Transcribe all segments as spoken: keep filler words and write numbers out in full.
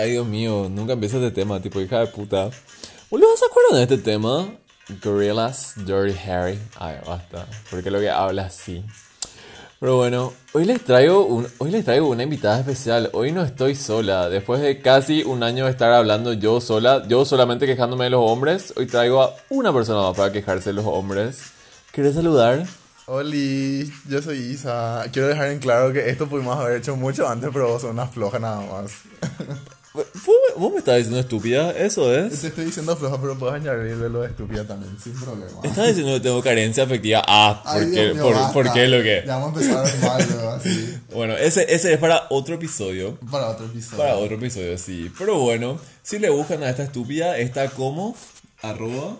Ay, Dios mío, nunca empiezo este tema, tipo, hija de puta. ¿Boludo, se acuerdan de este tema? Gorillas, Dirty Harry. Ay, basta, porque lo que habla así. Pero bueno, hoy les traigo un, hoy les traigo una invitada especial. Hoy no estoy sola. Después de casi un año de estar hablando yo sola, yo solamente quejándome de los hombres, hoy traigo a una persona más para quejarse de los hombres. ¿Querés saludar? Oli, yo soy Isa. Quiero dejar en claro que esto pudimos haber hecho mucho antes, pero vos sos una floja nada más. ¿Vos me estás diciendo estúpida? ¿Eso es? Te estoy diciendo floja, pero puedes añadirle lo de estúpida también, sin problema. Estás diciendo que tengo carencia afectiva. Ah, ¿por Ay, qué? Mío, por, ¿por qué lo que? Ya vamos a empezar mal, luego, así. Bueno, ese, ese es para otro episodio. Para otro episodio. Para otro episodio, sí. Pero bueno, si le buscan a esta estúpida, está como... Arroba...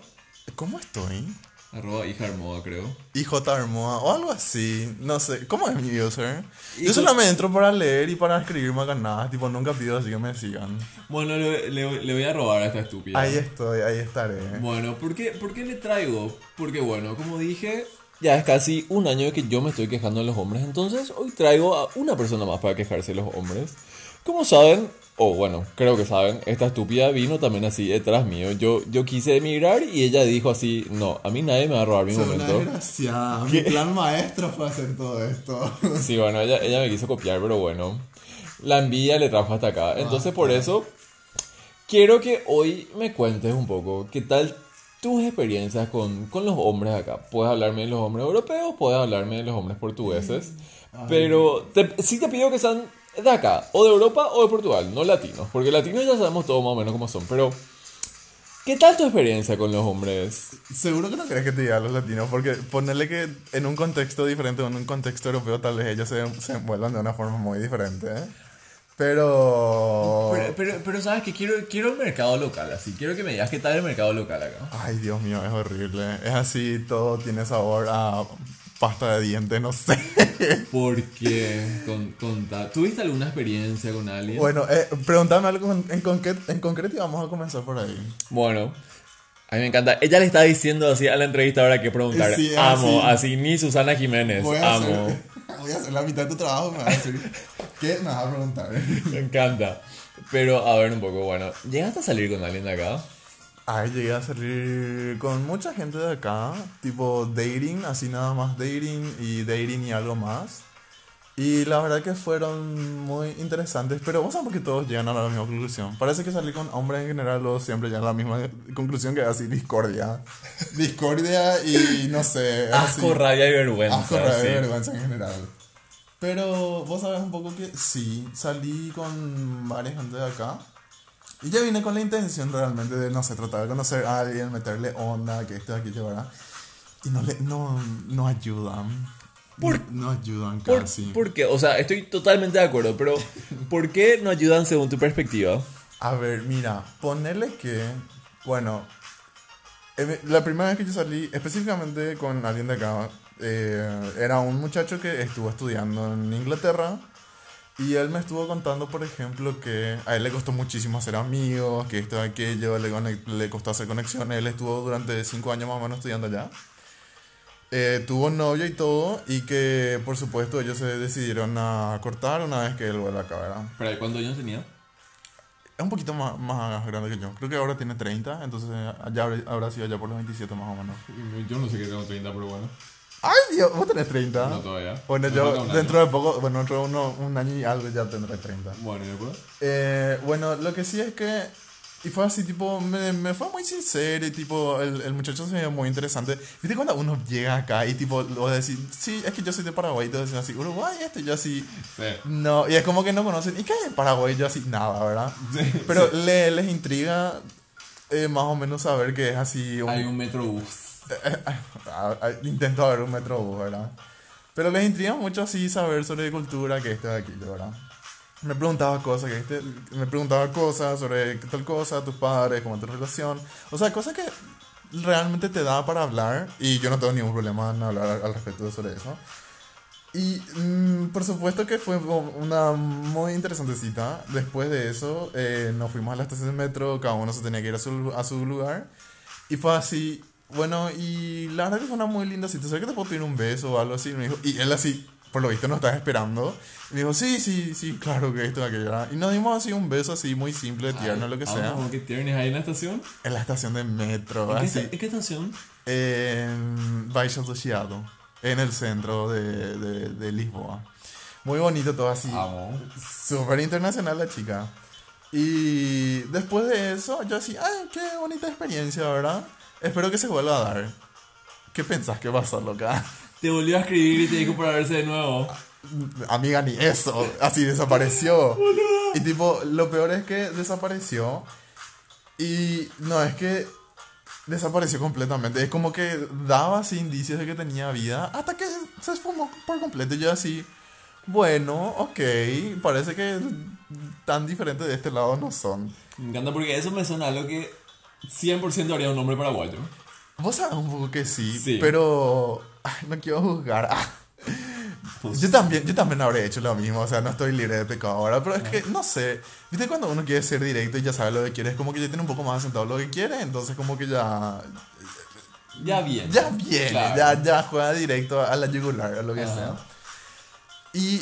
¿Cómo estoy? Arroba hijarmoa, creo. hijarmoa o algo así. No sé. ¿Cómo es mi user? Hijo... Yo solamente entro para leer y para escribir macanadas. Tipo, nunca pido así que me sigan. Bueno, le, le, le voy a robar a esta estúpida. Ahí estoy, ahí estaré. Bueno, ¿por qué, ¿por qué le traigo? Porque bueno, como dije, ya es casi un año que yo me estoy quejando de los hombres. Entonces, hoy traigo a una persona más para quejarse de los hombres. Como saben... Oh, bueno, creo que saben, esta estúpida vino también así detrás mío. Yo, yo quise emigrar y ella dijo así, no, a mí nadie me va a robar mi momento. Desgraciada, mi plan maestro fue hacer todo esto. Sí, bueno, ella, ella me quiso copiar, pero bueno, la envidia le trajo hasta acá. Entonces, ah, por eso, quiero que hoy me cuentes un poco qué tal tus experiencias con, con los hombres acá. Puedes hablarme de los hombres europeos, puedes hablarme de los hombres portugueses, ay, pero te, sí te pido que sean... de acá, o de Europa o de Portugal, no latinos, porque latinos ya sabemos todo más o menos cómo son, pero ¿qué tal tu experiencia con los hombres? Seguro que no querés que te diga los latinos, porque ponerle que en un contexto diferente o en un contexto europeo tal vez ellos se, se envuelvan de una forma muy diferente, ¿eh? Pero... pero... Pero, pero, ¿sabes qué? Quiero, quiero el mercado local, así. Quiero que me digas qué tal el mercado local acá. Ay, Dios mío, es horrible. Es así, todo tiene sabor a... pasta de dientes, no sé. ¿Por qué? Con, con ta... ¿Tuviste alguna experiencia con alguien? Bueno, eh, pregúntame algo en, en, concre- en concreto y vamos a comenzar por ahí. Bueno, a mí me encanta. Ella le está diciendo así a la entrevistadora que preguntar. Sí, amo, así. así ni Susana Jiménez. Voy a amo. Hacer, voy a hacer la mitad de tu trabajo, me vas a decir. ¿Qué me vas a preguntar? Me encanta. Pero a ver un poco, bueno. ¿Llegaste a salir con alguien de acá? Ay, llegué a salir con mucha gente de acá, tipo dating, así nada más dating y dating y algo más. Y la verdad que fueron muy interesantes, pero vos sabés por qué todos llegan a la misma conclusión. Parece que salir con hombres en general luego siempre llegan a la misma conclusión, que es así, discordia. Discordia y no sé. Asco, rabia y vergüenza. Asco, rabia sí. y vergüenza en general. Pero vos sabés un poco que sí, salí con varias gente de acá. Y ya vine con la intención realmente de, no sé, tratar de conocer a alguien, meterle onda, que esto de aquí llevará. Y no, le, no, no ayudan. ¿Por, no, no ayudan por, casi. ¿Por qué? O sea, estoy totalmente de acuerdo, pero ¿por qué no ayudan según tu perspectiva? A ver, mira, ponerle que, bueno, la primera vez que yo salí específicamente con alguien de acá, eh, era un muchacho que estuvo estudiando en Inglaterra. Y él me estuvo contando, por ejemplo, que a él le costó muchísimo hacer amigos, que esto y aquello, le, le costó hacer conexiones. Él estuvo durante cinco años más o menos estudiando allá. Eh, tuvo novio y todo, y que, por supuesto, ellos se decidieron a cortar una vez que él vuelva acá, ¿verdad? ¿Pero cuántos años tenía? Es un poquito más, más grande que yo. Creo que ahora tiene treinta, entonces ya habrá sido allá por los veintisiete más o menos. Yo no sé que tengo treinta, pero bueno. Ay, Dios, vos tenés treinta. No, todavía. Bueno, me yo dentro año. de poco, bueno, dentro de uno, un año y algo ya tendré treinta. Bueno, ¿y después? Eh, bueno, lo que sí es que, y fue así, tipo, me, me fue muy sincero y, tipo, el, el muchacho se veía muy interesante. ¿Viste cuando uno llega acá y, tipo, vos decís, sí, es que yo soy de Paraguay, y te decís así, Uruguay, este, y yo así, sí. No, y es como que no conocen, ¿y qué hay en Paraguay? Yo así, nada, ¿verdad? Sí, pero sí. Le, les intriga eh, más o menos saber que es así. Un, hay un metrobús. Intento ver un metrobús, ¿verdad? Pero les intriga mucho así saber sobre cultura, que esto de aquí, ¿verdad? Me preguntaba cosas, que este, me preguntaba cosas sobre qué tal cosa, tus padres, cómo es tu relación. O sea, cosas que realmente te da para hablar. Y yo no tengo ningún problema en hablar al respecto sobre eso. Y mm, por supuesto que fue una muy interesante cita. Después de eso, eh, nos fuimos a la estación de metro. Cada uno se tenía que ir a su, a su lugar. Y fue así... Bueno, y la verdad que fue una muy linda cita. ¿Sabes que te puedo pedir un beso o algo así? Me dijo. Y él así, por lo visto nos estás esperando. Y dijo, sí, sí, sí, claro que esto, aquello. Y nos dimos así un beso así muy simple, tierno, ay, lo que sea. ¿Cómo que tiernes ahí en la estación? En la estación de metro. ¿En, así. Qué, ¿en qué estación? En Baixo do Chiado, en el centro de, de, de Lisboa. Muy bonito todo así. Amo. Súper internacional la chica. Y después de eso, yo así, ay, qué bonita experiencia, ¿verdad? Espero que se vuelva a dar. ¿Qué pensás que pasó, loca? Te volvió a escribir y te dijo para verse de nuevo. Amiga, ni eso. Así desapareció. Y tipo, lo peor es que desapareció. Y no, es que desapareció completamente. Es como que daba así indicios de que tenía vida hasta que se esfumó por completo. Y yo así, bueno, ok, parece que tan diferentes de este lado no son. Me encanta porque eso me suena a algo que cien por ciento haría un hombre paraguayo. Vos sabés un poco que sí, sí. Pero ay, no quiero juzgar. Pues, yo, también, yo también habré hecho lo mismo, o sea, no estoy libre de pecado ahora. Pero es que, no sé, viste cuando uno quiere ser directo y ya sabe lo que quiere, es como que ya tiene un poco más asentado lo que quiere, entonces como que ya... Ya viene. Ya viene, claro. ya, ya juega directo a la yugular o lo que ajá. sea. Y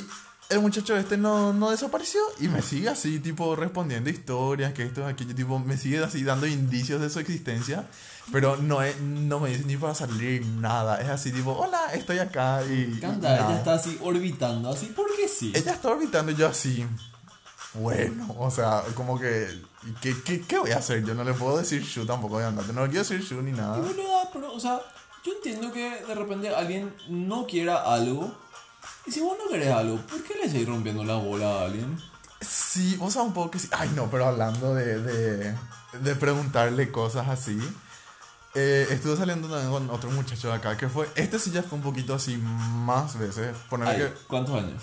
el muchacho este no, no desapareció y me sigue así, tipo, respondiendo historias, que esto, aquello, tipo, me sigue así dando indicios de su existencia, pero no, es, no me dice ni para salir nada, es así, tipo, hola, estoy acá y... Me encanta, y ella está así orbitando, así, porque sí. Ella está orbitando y yo así, bueno, o sea, como que... ¿Qué, qué, qué voy a hacer? Yo no le puedo decir yo tampoco, voy a andar, no le quiero decir yo ni nada. Y bueno, pero, o sea, yo entiendo que de repente alguien no quiera algo. Y si vos no querés algo, ¿por qué le seguís rompiendo la bola a alguien? Sí, vos sabés un poco que sí. Ay, no, pero hablando de, de, de preguntarle cosas así, eh, estuve saliendo también con otro muchacho de acá que fue... Este sí ya fue un poquito así más veces. Ay, que, ¿cuántos años?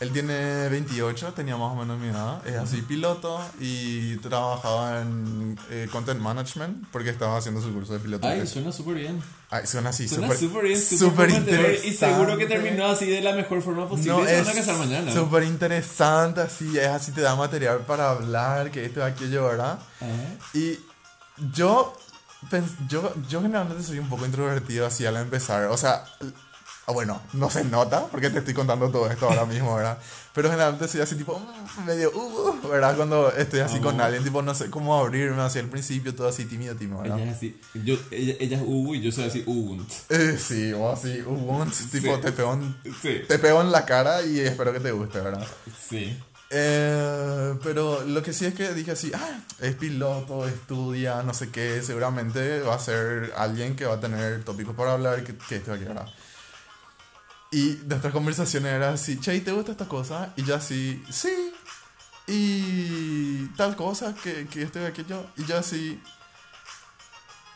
Él tiene veintiocho, tenía más o menos mi edad. Es uh-huh. así piloto y trabajaba en eh, content management porque estaba haciendo su curso de piloto. Ay, suena súper bien. Ay, suena así, súper bien, súper interesante. Y seguro que terminó así de la mejor forma posible. No, es súper interesante, así es, así te da material para hablar, que esto, aquello, ¿verdad? ¿Eh? Y yo, yo, yo generalmente soy un poco introvertido así al empezar. O sea, bueno, no se nota porque te estoy contando todo esto ahora mismo, ¿verdad? Pero generalmente soy así tipo, medio, uh, ¿verdad? Cuando estoy así oh. con alguien, tipo, no sé cómo abrirme hacia el principio, todo así tímido, tímido, ¿verdad? Ella es así, yo, ella, ella es ubu y yo soy así ubunt. Eh, sí, o así ubunt, tipo, sí. te, pego en, sí. te pego en la cara y espero que te guste, ¿verdad? Sí. Eh, pero lo que sí es que dije así, ah, es piloto, estudia, no sé qué, seguramente va a ser alguien que va a tener tópicos para hablar, que, que esto aquí, ¿verdad? Y nuestras conversaciones eran así, che, ¿te gusta esta cosa? Y yo así, sí. Y tal cosa, que, que esto y aquello. Y yo así,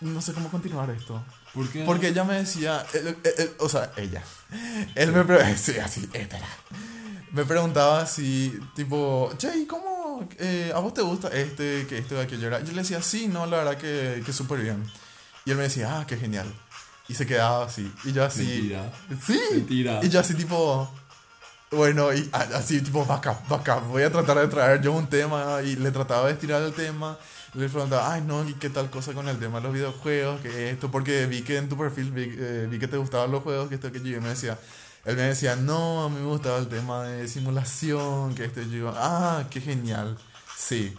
no sé cómo continuar esto. ¿Por qué? Porque ella me decía, él, él, él, o sea, ella. Él me preguntaba, sí, así, espera. Me preguntaba así, tipo, che, ¿cómo? Eh, ¿A vos te gusta este, que esto y aquello? Yo le decía, sí, no, la verdad que, que súper bien. Y él me decía, ah, qué genial. Y se quedaba así, y yo así... Mentira. Sí. Mentira. Y yo así tipo... Bueno, y así tipo, vaca, vaca, voy a tratar de traer yo un tema. Y le trataba de estirar el tema. Le preguntaba, ay no, ¿y qué tal cosa con el tema de los videojuegos? ¿Qué esto? Porque vi que en tu perfil vi, eh, vi que te gustaban los juegos, que esto, que yo. Y me decía... Él me decía, no, a mí me gustaba el tema de simulación, que esto, y yo. Ah, qué genial. Sí.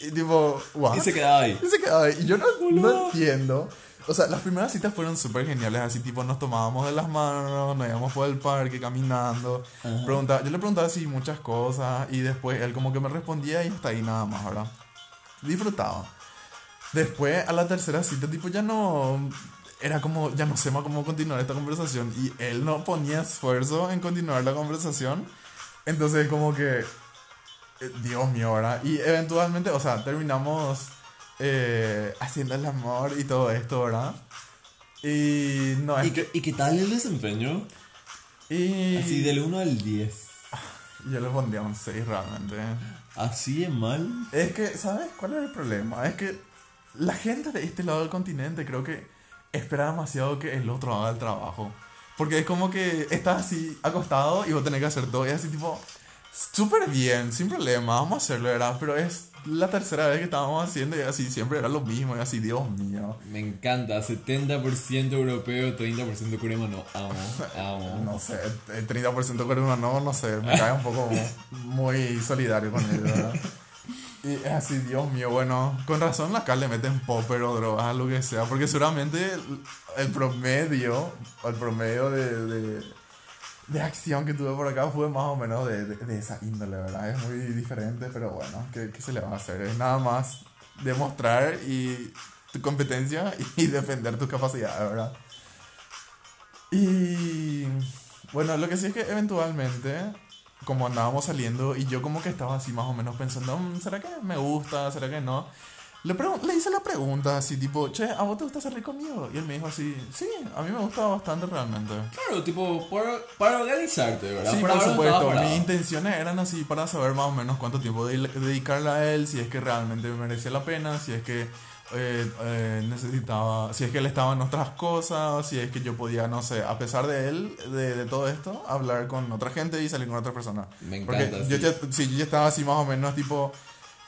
Y tipo, wow. Y se quedaba ahí. Y se quedaba ahí. Y yo no, no entiendo... O sea, las primeras citas fueron súper geniales, así tipo nos tomábamos de las manos, nos íbamos por el parque caminando. Preguntaba, yo le preguntaba así muchas cosas y después él como que me respondía y hasta ahí nada más, ¿verdad? Disfrutaba. Después a la tercera cita tipo ya no... Era como, ya no sé más cómo continuar esta conversación y él no ponía esfuerzo en continuar la conversación. Entonces como que... Dios mío, ¿verdad? Y eventualmente, o sea, terminamos... Eh, haciendo el amor y todo esto, ¿verdad? Y no es ¿Y, que... ¿Y qué tal el desempeño? Y... Así del uno al diez. Yo le pondría un seis realmente. ¿Así es mal? Es que, ¿sabes cuál es el problema? Es que la gente de este lado del continente creo que espera demasiado que el otro haga el trabajo. Porque es como que estás así acostado y vos tenés que hacer todo. Y es así tipo, súper bien, sin problema, vamos a hacerlo, ¿verdad? Pero es... la tercera vez que estábamos haciendo y así siempre era lo mismo, y así, Dios mío. Me encanta, setenta por ciento europeo, treinta por ciento curemano, amo, amo. No sé, el treinta por ciento curemano, no sé, me cae un poco muy solidario con él, ¿verdad? Y es así, Dios mío, bueno, con razón la acá le meten popper o drogas, lo que sea, porque seguramente el promedio, el promedio de... de de acción que tuve por acá fue más o menos de, de, de esa índole, ¿verdad? Es muy diferente, pero bueno, ¿qué, qué se le va a hacer? Es nada más demostrar y tu competencia y defender tus capacidades, ¿verdad? Y bueno, lo que sí es que eventualmente, como andábamos saliendo y yo como que estaba así más o menos pensando, ¿será que me gusta? ¿Será que no? Le, pregun- le hice la pregunta así, tipo, che, ¿a vos te gusta salir conmigo? Y él me dijo así, sí, a mí me gusta bastante realmente. Claro, tipo, para, para organizarte, ¿verdad? Sí, por, por supuesto, mis intenciones eran así para saber más o menos cuánto tiempo de- dedicarle a él, si es que realmente merecía la pena, si es que eh, eh, necesitaba, si es que él estaba en otras cosas, si es que yo podía, no sé, a pesar de él, de, de todo esto, hablar con otra gente y salir con otra persona. Me encanta. Porque sí. Yo, ya, sí, yo ya estaba así más o menos, tipo...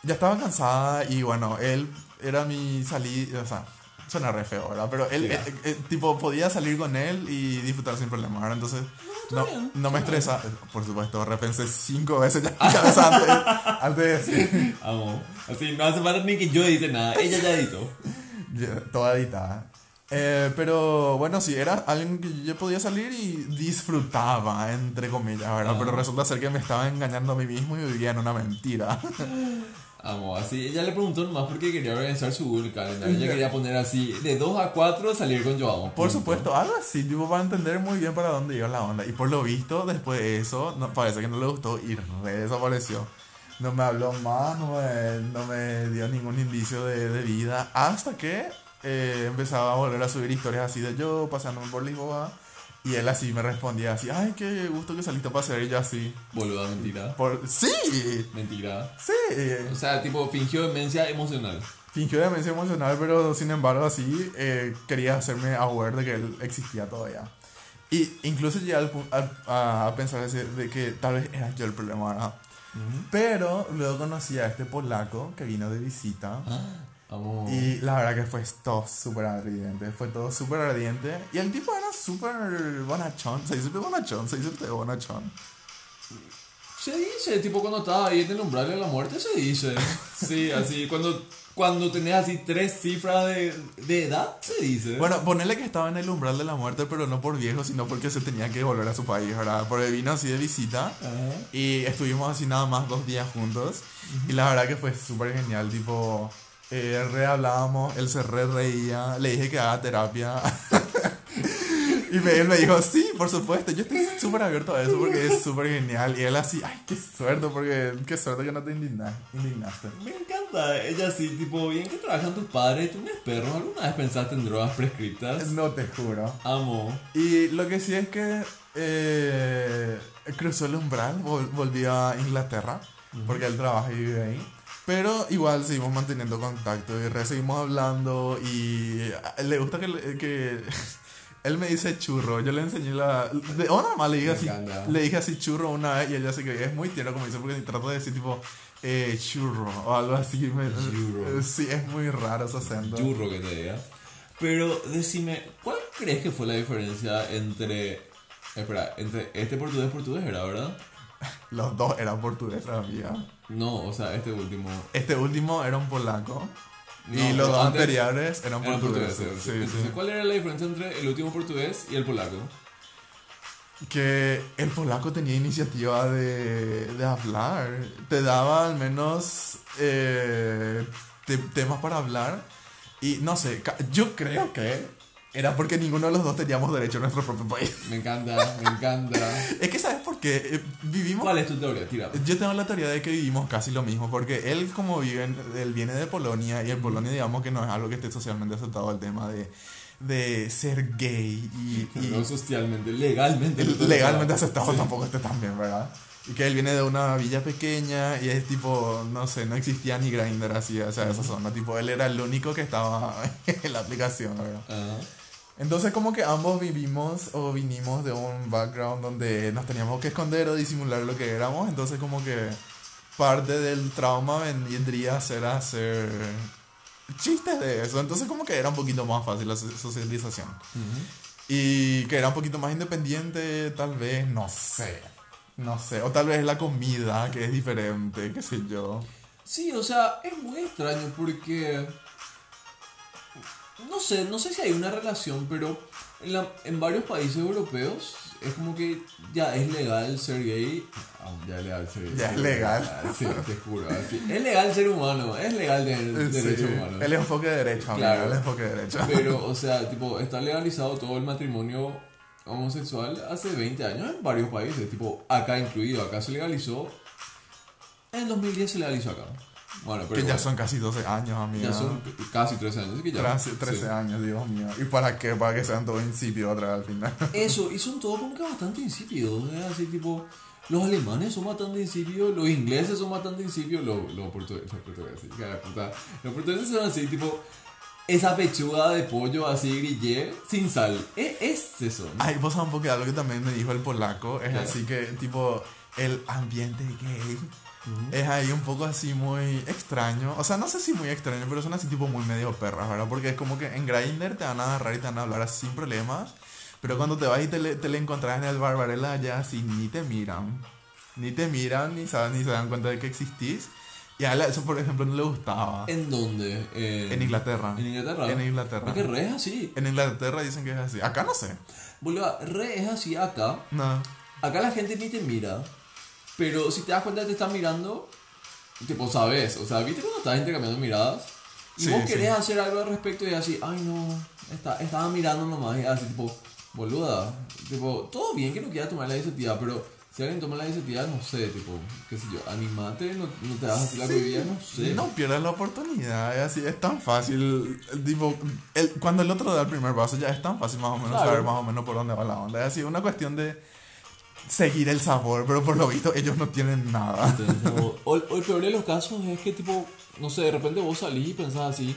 Ya estaba cansada y bueno, él era mi salida, o sea, suena re feo, ¿verdad? Pero él, él, él, él, tipo, podía salir con él y disfrutar sin problema, ¿verdad? Entonces, no, no, no me estresa, por supuesto, repensé cinco veces ya antes, antes de decir. Amo, así no hace falta ni que yo edite nada, ella ya editó. Toda editada. Eh, pero bueno, sí, era alguien que yo podía salir y disfrutaba, entre comillas, ¿verdad? Ah. Pero resulta ser que me estaba engañando a mí mismo y vivía en una mentira. Amo, así, ella le preguntó nomás porque quería organizar su Google Calendar. Ella quería poner así, de dos a cuatro salir con Joao. Por supuesto, algo así, tipo para entender muy bien para dónde iba la onda. Y por lo visto, después de eso, no, parece que no le gustó y re desapareció. No me habló más, no me, no me dio ningún indicio de, de vida. Hasta que eh, empezaba a volver a subir historias así de yo, pasándome por Lisboa. Y él así me respondía así, ay, qué gusto que saliste a pasear, y yo así... Boluda, mentira. Por... ¡Sí! Mentira. Sí. O sea, tipo, fingió demencia emocional. Fingió demencia emocional, pero sin embargo así eh, quería hacerme aware de que él existía todavía. Y incluso llegué al, a, a pensar así, de que tal vez era yo el problema, ¿verdad? Uh-huh. Pero luego conocí a este polaco que vino de visita... Ah. Amor. Y la verdad que fue todo súper ardiente, fue todo súper ardiente. Y el tipo era súper bonachón, se dice bonachón, se dice bonachón. Se dice, tipo cuando estaba ahí en el umbral de la muerte se dice. Sí, así, cuando, cuando tenés así tres cifras de, de edad se dice. Bueno, ponele que estaba en el umbral de la muerte, pero no por viejo, sino porque se tenía que volver a su país, ¿verdad? Porque vino así de visita. Ajá. Y estuvimos así nada más dos días juntos. Uh-huh. Y la verdad que fue súper genial, tipo... Eh, re hablábamos, él se re reía, le dije que haga terapia. Y me, él me dijo, sí, por supuesto, yo estoy súper abierto a eso porque es súper genial. Y él así, ay, qué suerte, porque qué suerte que no te indignaste. Me encanta, ella así, tipo, bien que trabajan tus padres, tú no eres perro, ¿alguna vez pensaste en drogas prescriptas? No te juro. Amo. Y lo que sí es que eh, cruzó el umbral, vol- volvió a Inglaterra, uh-huh. Porque él trabaja y vive ahí. Pero igual seguimos manteniendo contacto y re seguimos hablando y le gusta que, que él me dice churro, yo le enseñé la... De, oh, nada más le dije, así, le dije así churro una vez y ella se creía, es muy tierno como dice porque trato de decir tipo eh, churro o algo así. Me, churro. Sí, es muy raro ese acento. Churro que te diga. Pero decime, ¿cuál crees que fue la diferencia entre... Espera, entre este portugués portugués era, ¿verdad? Los dos eran portugueses, amiga. No, o sea, este último... Este último era un polaco. No, y los dos anteriores eran, eran portugueses. portugueses. Sí, entonces, sí. ¿Cuál era la diferencia entre el último portugués y el polaco? Que el polaco tenía iniciativa de, de hablar. Te daba al menos eh, te, temas para hablar. Y no sé, yo creo que... Era porque ninguno de los dos teníamos derecho a nuestro propio país. Me encanta, me encanta. Es que ¿sabes por qué? Vivimos... ¿Cuál es tu teoría? Tíralo. Yo tengo la teoría de que vivimos casi lo mismo. Porque él como vive, en, él viene de Polonia. Y en Polonia digamos que no es algo que esté socialmente aceptado el tema de, de ser gay y, y... No socialmente, legalmente. Legalmente aceptado, sí. Tampoco esté tan bien, ¿verdad? Y que él viene de una villa pequeña y es tipo, no sé, no existía ni Grindr así, o sea, uh-huh. Esa zona. Tipo, él era el único que estaba en la aplicación, ¿verdad? Uh-huh. Entonces como que ambos vivimos o vinimos de un background donde nos teníamos que esconder o disimular lo que éramos. Entonces como que parte del trauma vendría a ser hacer chistes de eso. Entonces como que era un poquito más fácil la socialización. Uh-huh. Y que era un poquito más independiente, tal vez, no sé. No sé, o tal vez la comida que es diferente, qué sé yo. Sí, o sea, es muy extraño porque... No sé, no sé si hay una relación, pero en, la, en varios países europeos es como que ya es legal ser gay. Ah, ya es legal ser gay. Ya es legal. Ah, sí, te juro. Sí. Es legal ser humano, es legal tener sí, derecho humano. El enfoque de derecho, claro, amigo, el enfoque de derecho. Pero, o sea, tipo, está legalizado todo el matrimonio homosexual hace veinte años en varios países. Tipo, acá incluido, acá se legalizó. En dos mil diez se legalizó acá. Bueno, pero que ya bueno, son casi doce años, amiga. Ya son casi trece años, así que ya trece, trece sí. años, Dios mío. ¿Y para qué? Para que sean todos insípidos otra vez al final. Eso, y son todos como que bastante insípidos, ¿eh? Así tipo, los alemanes son bastante insípidos, los ingleses son bastante insípidos, los, los portugueses, los portugueses, los portugueses son así, tipo, esa pechuga de pollo así grillé sin sal, es, es eso, ¿no? Ay, vos sabés un poco algo que también me dijo el polaco, es claro. Así que, tipo, el ambiente gay... Uh-huh. Es ahí un poco así muy extraño. O sea, no sé si muy extraño, pero son así tipo muy medio perras, ¿verdad? Porque es como que en Grindr te van a agarrar y te van a hablar así sin problemas. Pero cuando te vas y te le, te le encontrás en el Barbarella, ya así ni te miran. Ni te miran, ni, saben, ni se dan cuenta de que existís. Y a él eso, por ejemplo, no le gustaba. ¿En dónde? Eh, en Inglaterra. ¿En Inglaterra? En Inglaterra. Porque re es así. En Inglaterra dicen que es así. Acá no sé. Boludo, re es así acá. No. Acá la gente ni te mira. Pero si te das cuenta que te están mirando, tipo, sabes, o sea, viste cuando estás intercambiando miradas y sí, vos querés sí. hacer algo al respecto y así, ay no, está, estaba mirando nomás y así, tipo, boluda, tipo, todo bien que no quieras tomar la iniciativa, pero si alguien toma la iniciativa, no sé, tipo, qué sé yo, animate, no, no te das así sí, la bebida, no sé. No pierdas la oportunidad, es así, es tan fácil, tipo, el, cuando el otro da el primer paso ya es tan fácil más o menos claro. saber más o menos por dónde va la onda, es así, una cuestión de... seguir el sabor, pero por lo visto ellos no tienen nada. O, o el peor de los casos es que tipo, no sé, de repente vos salís y pensás así,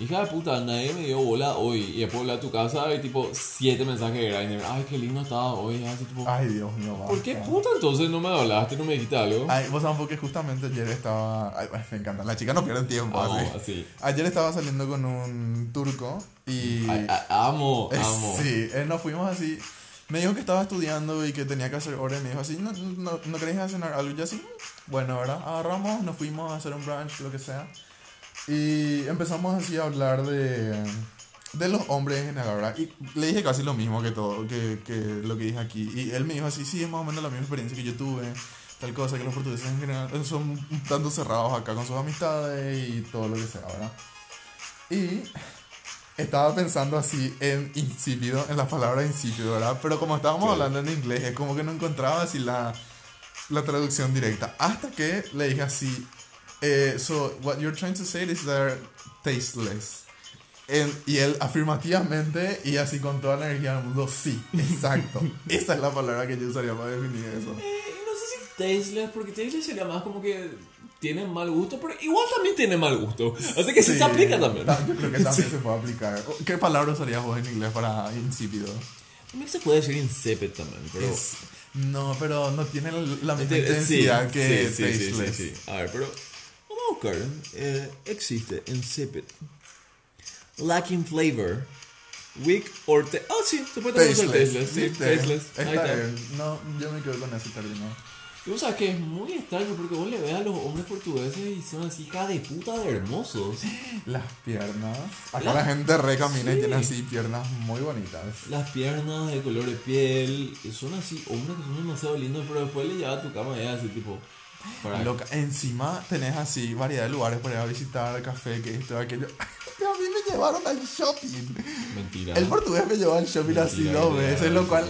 hija de puta, nadie me dio bola hoy, y después volás a tu casa y tipo, siete mensajes de Grindr, ay qué lindo estaba hoy, así tipo, ay Dios mío, basta. ¿Por qué puta entonces no me hablaste, no me dijiste algo? Ay, vos sabés porque justamente ayer estaba, ay, me encanta, la chica no pierde tiempo, amo, así. así. Ayer estaba saliendo con un turco y... Ay, a, amo, amo. Sí, eh, nos fuimos así. Me dijo que estaba estudiando y que tenía que hacer horas y me dijo así, ¿no, no, no querés ir a cenar algo? Yo así, bueno, ¿verdad? Agarramos, nos fuimos a hacer un brunch, lo que sea. Y empezamos así a hablar de, de los hombres en general, ¿verdad? Y le dije casi lo mismo que todo, que, que lo que dije aquí. Y él me dijo así, sí, es más o menos la misma experiencia que yo tuve, tal cosa, que los portugueses en general son un tanto cerrados acá con sus amistades y todo lo que sea, ¿verdad? Y... estaba pensando así en insípido, en la palabra insípido, ¿verdad? Pero como estábamos claro. hablando en inglés, es como que no encontraba así la, la traducción directa. Hasta que le dije así, eh, so what you're trying to say is they're tasteless. En, y él afirmativamente y así con toda la energía del mundo, sí, exacto. Esa es la palabra que yo usaría para definir eso. Eh, no sé si tasteless, porque tasteless sería más como que... tienen mal gusto, pero igual también tienen mal gusto. Así que sí, se aplica también. Yo creo que también sí. se puede aplicar. ¿Qué palabra usarías vos en inglés para insípido? También se puede decir insipid también, pero... Es, no, pero no tiene la misma intensidad sí, que sí, tasteless. Sí, sí, sí. A ver, pero... vamos a buscar. Eh, existe insipid. Lacking flavor. Weak or... Te- oh, sí, se puede también tasteless. Usar tasteless. Sí, tasteless. Está bien. No, yo me quedo con ese término. Y vos sabés que es muy extraño porque vos le ves a los hombres portugueses y son así, hija de puta de hermosos. Las piernas. Acá la, la gente recamina sí. y tiene así piernas muy bonitas. Las piernas de color de piel. Son así, hombres que son demasiado lindos, pero después le llevas a tu cama y así tipo... Para Loca. Encima tenés así variedad de lugares para ir a visitar, café, que esto, aquello. A mí me llevaron al shopping. Mentira. El portugués me llevó al shopping mentira, así dos mentira, veces, lo cual,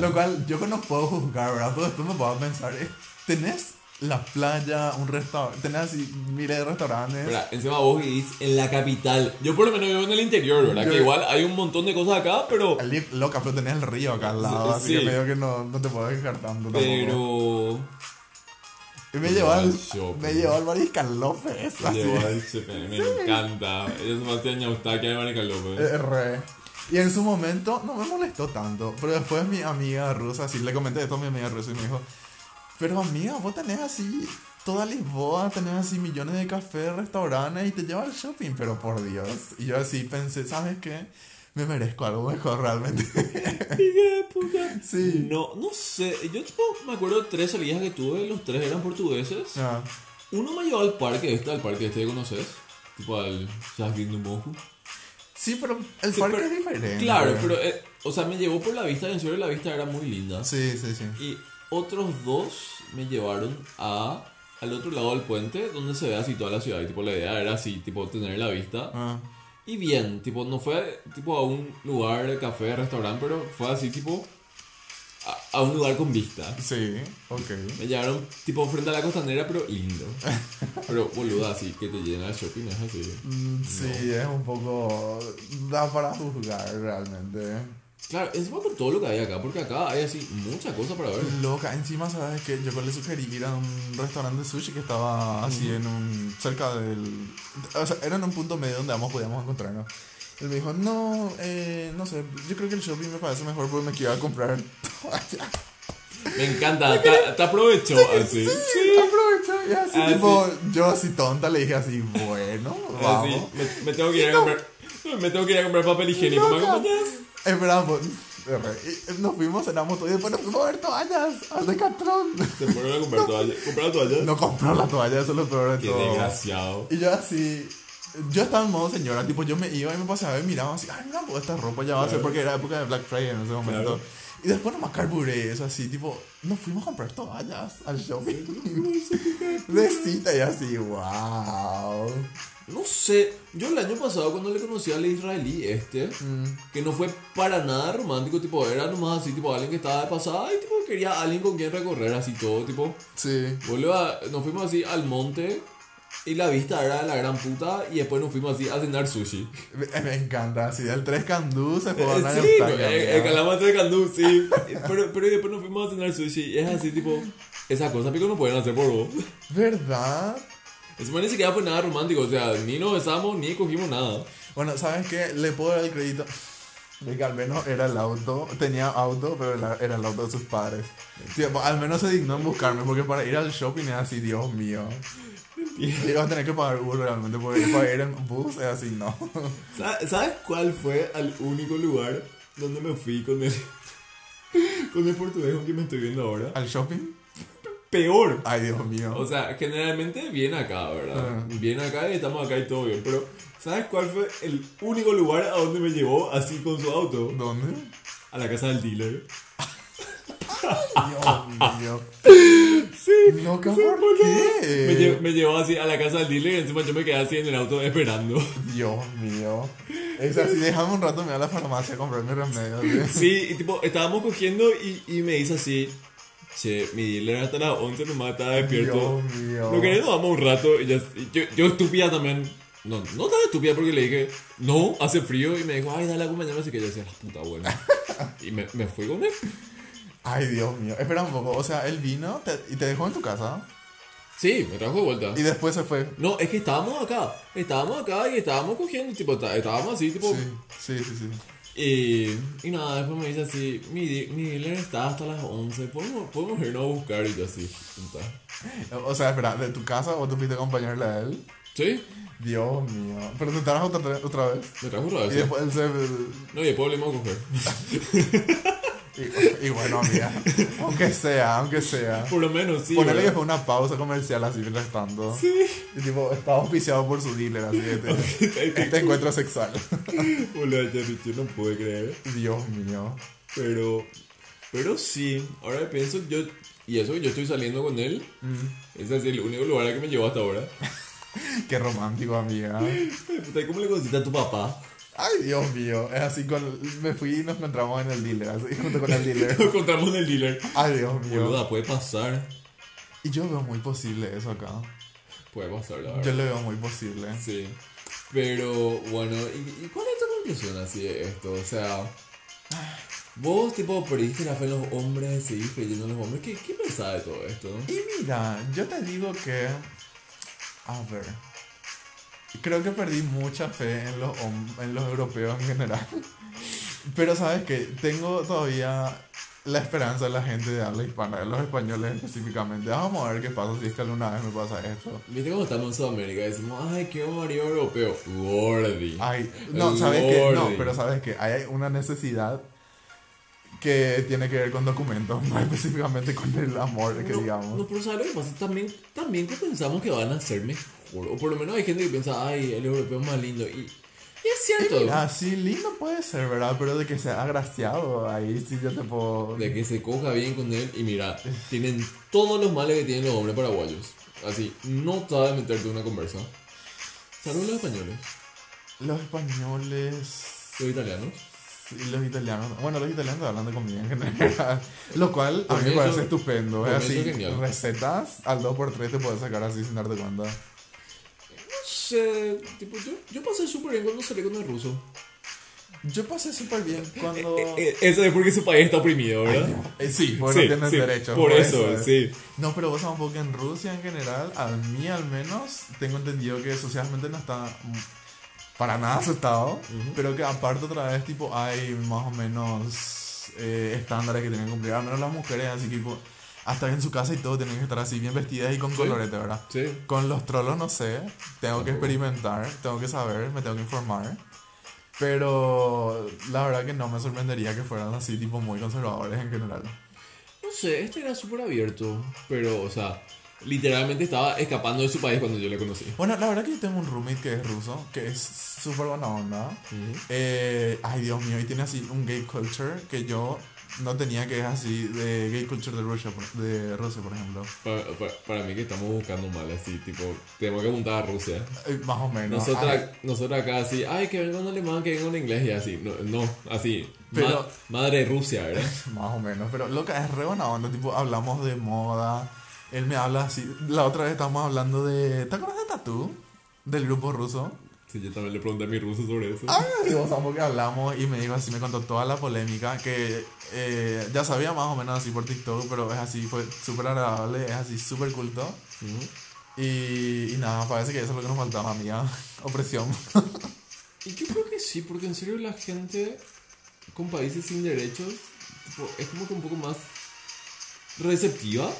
lo cual yo no puedo juzgar, ¿verdad? Pero después me puedo pensar, ¿eh? Tenés la playa, un restaurante, tenés así miles de restaurantes. Pero encima vos vivís en la capital. Yo por lo menos vivo en el interior, ¿verdad? Yo, que igual hay un montón de cosas acá, pero... Loca, pero tenés el río acá al lado, sí. así que medio que no, no te puedo dejar tanto tampoco. Pero... Y me llevó al, me llevó al Mariscal López. Me llevó al shopping, me sí. encanta. Es Sebastián Yaustá, que es Mariscal López. R. Y en su momento no me molestó tanto. Pero después mi amiga rusa, así le comenté esto a mi amiga rusa y me dijo, pero amiga, vos tenés así toda Lisboa, tenés así millones de cafés, restaurantes y te lleva al shopping, pero por Dios. Y yo así pensé, ¿sabes qué? Me merezco algo mejor realmente. ¡Qué puta! Sí. No, no sé. Yo tipo, me acuerdo de tres salidas que tuve, los tres eran portugueses. Ah. Uno me llevó al parque este, al parque este que conoces, tipo al Jardín do Mojo. Sí, pero el sí, parque pero, es diferente. Claro, pero, pero eh, o sea, me llevó por la vista, en serio la vista era muy linda. Sí, sí, sí. Y otros dos me llevaron a al otro lado del puente, donde se ve así toda la ciudad. Y tipo la idea era así, tipo tener la vista. Ah. Y bien, tipo no fue tipo a un lugar, café, restaurante, pero fue así tipo a, a un lugar con vista. Sí, ok. Me llevaron tipo frente a la costanera, pero lindo. Pero boluda, así que te llena el shopping, es así. Sí, no. Es un poco... da para juzgar realmente. Claro, es por todo lo que hay acá, porque acá hay así mucha cosa para ver. Loca, encima sabes que yo le sugerí ir a un restaurante de sushi que estaba así en un... cerca del... o sea, era en un punto medio donde ambos podíamos encontrarnos. Él me dijo, no, eh, no sé, yo creo que el shopping me parece mejor porque me quiero comprar toalla. Me encanta, te, te aprovechó sí, así. Sí, sí, aprovechó. Y así, así, tipo, yo así tonta le dije así, bueno, vamos. Así, me, me tengo que ir a no. comprar... me tengo que ir a comprar papel higiénico, ¿me acompañas? Esperamos, nos fuimos, cenamos todo y después nos fuimos a ver toallas al Decatron. Te fueron a comprar toallas. ¿Compraron toallas? No compraron la toalla, eso es lo peor de todo. Qué desgraciado. Y yo así, yo estaba en modo señora, tipo yo me iba y me pasaba y miraba así, ay no, pues esta ropa ya va a ser porque era época de Black Friday en ese momento. Claro. Y después nomás carburé eso así, tipo, nos fuimos a comprar toallas al shopping. De cita y así, wow. No sé, yo el año pasado cuando le conocí al israelí este, mm. que no fue para nada romántico, tipo, era nomás así, tipo, alguien que estaba de pasada y tipo, quería a alguien con quien recorrer así todo, tipo. Sí. A, nos fuimos así al monte y la vista era de la gran puta y después nos fuimos así a cenar sushi. Me, me encanta, así, del tres candú se fue a ganar. Sí, el, el, el calamar tres candú, sí. pero, pero después nos fuimos a cenar sushi y es así, tipo, esas cosas pico no pueden hacer por vos. ¿Verdad? Es bueno, ni siquiera fue nada romántico, o sea, ni nos besamos, ni cogimos nada. Bueno, ¿sabes qué? Le puedo dar el crédito de que al menos era el auto, tenía auto, pero era el auto de sus padres. Sí, al menos se dignó en buscarme, porque para ir al shopping es así, Dios mío. Ibas a tener que pagar Uber realmente, porque para ir en bus es así, no. ¿Sabes cuál fue el único lugar donde me fui con el, con el portugués con quien me estoy viendo ahora? ¿Al shopping? Peor. Ay, Dios mío. O sea, generalmente viene acá, ¿verdad? Uh-huh. Viene acá y estamos acá y todo bien. Pero, ¿sabes cuál fue el único lugar a donde me llevó así con su auto? ¿Dónde? A la casa del dealer. Ay, Dios mío. Sí. No, ¿por qué? Me llevó, me llevó así a la casa del dealer y encima yo me quedé así en el auto esperando. Dios mío. Es así, déjame un rato, me voy a la farmacia a comprarme remedios. ¿Sí? Sí, y tipo, estábamos cogiendo y, y me dice así... che, mi dealer hasta las once nomás estaba despierto. Dios mío. Lo que nos vamos un rato. Y ya, y yo, yo estúpida también. No, no estaba estúpida porque le dije, no, hace frío. Y me dijo, ay, dale a acompañarme. Así que yo decía, la puta buena. Y me, me fui con él. Ay, Dios mío. Espera un poco. O sea, él vino te, y te dejó en tu casa. Sí, me trajo de vuelta. Y después se fue. No, es que estábamos acá. Estábamos acá y estábamos cogiendo. Tipo, estábamos así, tipo. Sí, sí, sí. sí. Y, y nada, después me dice así, mi, mi dealer está hasta las once, ¿podemos, podemos irnos a buscar? Y yo así, ¿está? O sea, espera, ¿de tu casa o tú fuiste a acompañarle a él? Sí. Dios mío. ¿Pero te trajo otra, otra vez? Me trajo otra vez, y sí. Después él se... no, y después volvimos a coger. Y, y bueno, mira, aunque sea, aunque sea. Por lo menos, sí. Ponerle que fue una pausa comercial así, mientras tanto. Sí. Y tipo, estaba auspiciado por su dealer, así que te, okay, este encuentro sexual. Hola, ya, yo no pude creer. Dios mío. Pero, pero sí, ahora pienso, yo, y eso que yo estoy saliendo con él, mm. es así, el único lugar al que me llevó hasta ahora. Qué romántico, amiga. Puta, ¿cómo le conociste a tu papá? Ay, Dios mío, es así, con, me fui y nos encontramos en el dealer, así, junto con el dealer. Nos encontramos en el dealer. Ay, Dios mío. Boluda, puede pasar. Y yo veo muy posible eso acá. Puede pasar, la verdad. Yo lo veo muy posible. Sí. Pero, bueno, ¿y, y cuál es tu conclusión así de esto? O sea, vos, tipo, perdiste la fe en los hombres, seguís creyendo en los hombres. ¿Qué, qué pensás de todo esto? Y mira, yo te digo que... a ver... creo que perdí mucha fe en los, en los europeos en general. Pero sabes que tengo todavía la esperanza de la gente de habla hispana, de los españoles específicamente. Vamos a ver qué pasa si es que alguna vez me pasa esto. ¿Viste cómo estamos en Sudamérica? Decimos, ay, qué marido europeo. Gordi. Ay, no, ¿sabes qué? No, pero ¿sabes qué? Hay una necesidad que tiene que ver con documentos, no específicamente con el amor, que no, digamos. No, pero ¿sabes lo que pasa? También, también que pensamos que van a ser mejor. O por lo menos hay gente que piensa, ay, el europeo es más lindo. Y... Y es cierto. Mira, sí, lindo puede ser, ¿verdad? Pero de que sea agraciado, ahí sí yo te puedo... De que se coja bien con él y mira, tienen todos los males que tienen los hombres paraguayos. Así, no sabes meterte en una conversa. Salvo los españoles. Los españoles... Los italianos. Sí, los italianos. Bueno, los italianos hablan de comida en general. Lo cual a mí me parece estupendo. Es así, recetas al dos por tres te puedes sacar así sin darte cuenta. Eh, tipo, yo, yo pasé súper bien cuando salí con el ruso. Yo pasé súper bien cuando... Eh, eh, eso es porque su país está oprimido, ¿verdad? Ay, eh, sí, porque sí, no tienen sí, derechos. Por, por eso, eso sí. No, pero vos sabés que en Rusia en general, a mí al menos, tengo entendido que socialmente no está para nada aceptado. Uh-huh. Pero que aparte otra vez, tipo, hay más o menos eh, estándares que tienen que cumplir. Al menos las mujeres, así que... Tipo, hasta en su casa y todo tienen que estar así bien vestidas y con sí, colorete, ¿verdad? Sí. Con los trolos no sé, tengo que experimentar, tengo que saber, me tengo que informar. Pero la verdad que no me sorprendería que fueran así tipo muy conservadores en general. No sé, este era súper abierto, pero o sea, literalmente estaba escapando de su país cuando yo le conocí. Bueno, la verdad que yo tengo un roommate que es ruso, que es súper buena onda. Uh-huh. eh, Ay Dios mío, y tiene así un gay culture que yo... No tenía, que es así, de gay culture de Rusia, de Rusia por ejemplo. Para, para, para mí que estamos buscando mal, así, tipo, tenemos que apuntar a Rusia. Eh, más o menos. Nosotros, nosotros acá así, ay, que venga un alemán, que venga un inglés, y así, no, no así, pero, ma- madre Rusia, ¿verdad? Más o menos, pero loca, es re buena onda, tipo, hablamos de moda, él me habla así, la otra vez estábamos hablando de, ¿te acuerdas de Tatú? Del grupo ruso. Sí, yo también le pregunté a mi ruso sobre eso. Ah, sí, o sea, porque hablamos y me dijo así, me contó toda la polémica que eh, ya sabía más o menos así por TikTok, pero es así, fue súper agradable, es así, súper culto. Uh-huh. Y, y nada, parece que eso es lo que nos faltaba, amiga, opresión. Y yo creo que sí, porque en serio la gente con países sin derechos tipo, es como que un poco más receptiva.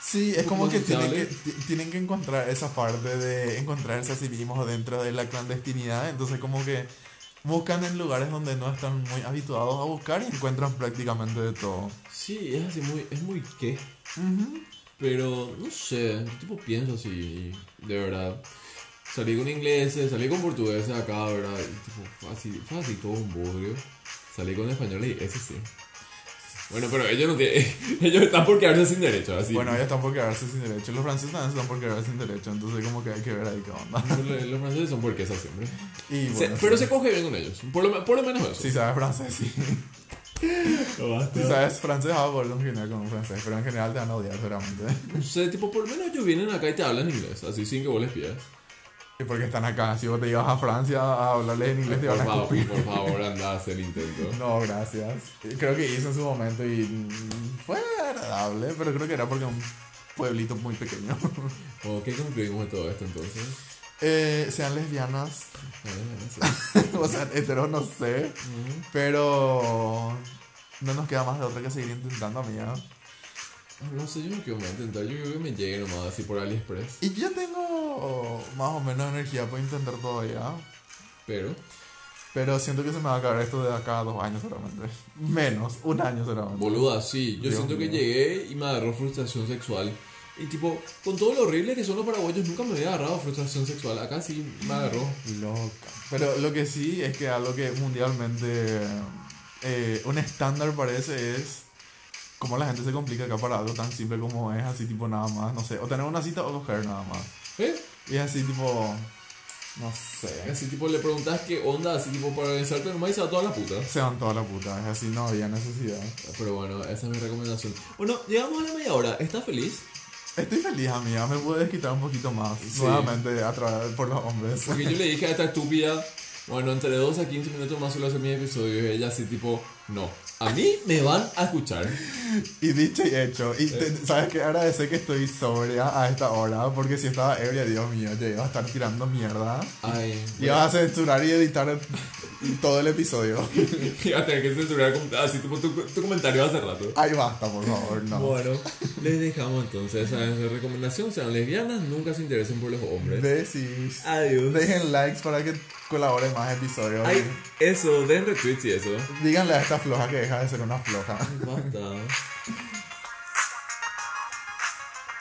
Sí, es como que tienen que, t- tienen que encontrar esa parte de encontrarse a sí mismos dentro de la clandestinidad. Entonces como que buscan en lugares donde no están muy habituados a buscar y encuentran prácticamente de todo. Sí, es así, muy, es muy qué. Uh-huh. Pero no sé, yo tipo pienso así, de verdad. Salí con ingleses, salí con portugueses acá, ¿verdad? Y, tipo, así, fácil, todo un bodrio. Salí con españoles y eso sí. Bueno, pero ellos no tienen, ellos están por quedarse sin derecho, así. Bueno, ellos están por quedarse sin derecho. Los franceses también están por quedarse sin derecho. Entonces como que hay que ver ahí qué onda. Los, los franceses son porquesas siempre y bueno, se, pero sí, se coge bien con ellos. Por lo, por lo menos eso. Si sabes francés, sí. Si sabes francés, vas a poder congeniar con un francés. Pero en general te van a odiar, seguramente. No sé, tipo, por lo menos ellos vienen acá y te hablan inglés, así, sin que vos les pidas. Y porque están acá, si vos te ibas a Francia a hablarles en inglés, te van a escupir. Por favor, andá a hacer el intento. No, gracias. Creo que hice en su momento y fue agradable, pero creo que era porque un pueblito muy pequeño. ¿O qué concluimos de todo esto entonces? Eh, sean lesbianas. Eh, no sé. O sea, heteros no sé. Uh-huh. Pero no nos queda más de otra que seguir intentando, amiga. No sé, yo no quiero más intentar, yo creo que me llegue nomás así por AliExpress. Y yo tengo más o menos energía para intentar todavía. Pero Pero siento que se me va a acabar esto de acá a dos años solamente. Menos, un año solamente. Boluda, sí, yo Dios siento mío. Que llegué y me agarró frustración sexual. Y tipo, con todo lo horrible que son los paraguayos, nunca me había agarrado frustración sexual. Acá sí me agarró. Loca. Pero lo que sí es que algo que mundialmente eh, un estándar parece es cómo la gente se complica acá para algo tan simple como es, así tipo nada más, no sé, o tener una cita o coger nada más. ¿Eh? Y así tipo, no sé. Así tipo le preguntas qué onda, así tipo para organizarte nomás y se va toda la puta. Se van toda la puta, es así, no había necesidad. Pero bueno, esa es mi recomendación. Bueno, llegamos a la media hora, ¿estás feliz? Estoy feliz, amiga, me puedo desquitar un poquito más, sí. Nuevamente, a través por los hombres. Porque yo le dije a esta estúpida... Bueno, entre doce a quince minutos más suelo hacer mis episodios. Ella así tipo, no, a mí me van a escuchar. Y dicho y hecho. Y te, eh. sabes que agradecer que estoy sobria a esta hora, porque si estaba ebria, Dios mío, yo iba a estar tirando mierda. Ay, y iba a censurar y editar el, todo el episodio. Iba a tener que censurar así tipo tu, tu comentario hace rato. Ahí basta, por favor, no. Bueno, les dejamos entonces esa recomendación. Sean lesbianas, nunca se interesen por los hombres. Decís. Adiós. Dejen likes para que colaboren más episodios. Ay, eso, den retweets y eso. Díganle a esta floja que deja de ser una floja. Basta.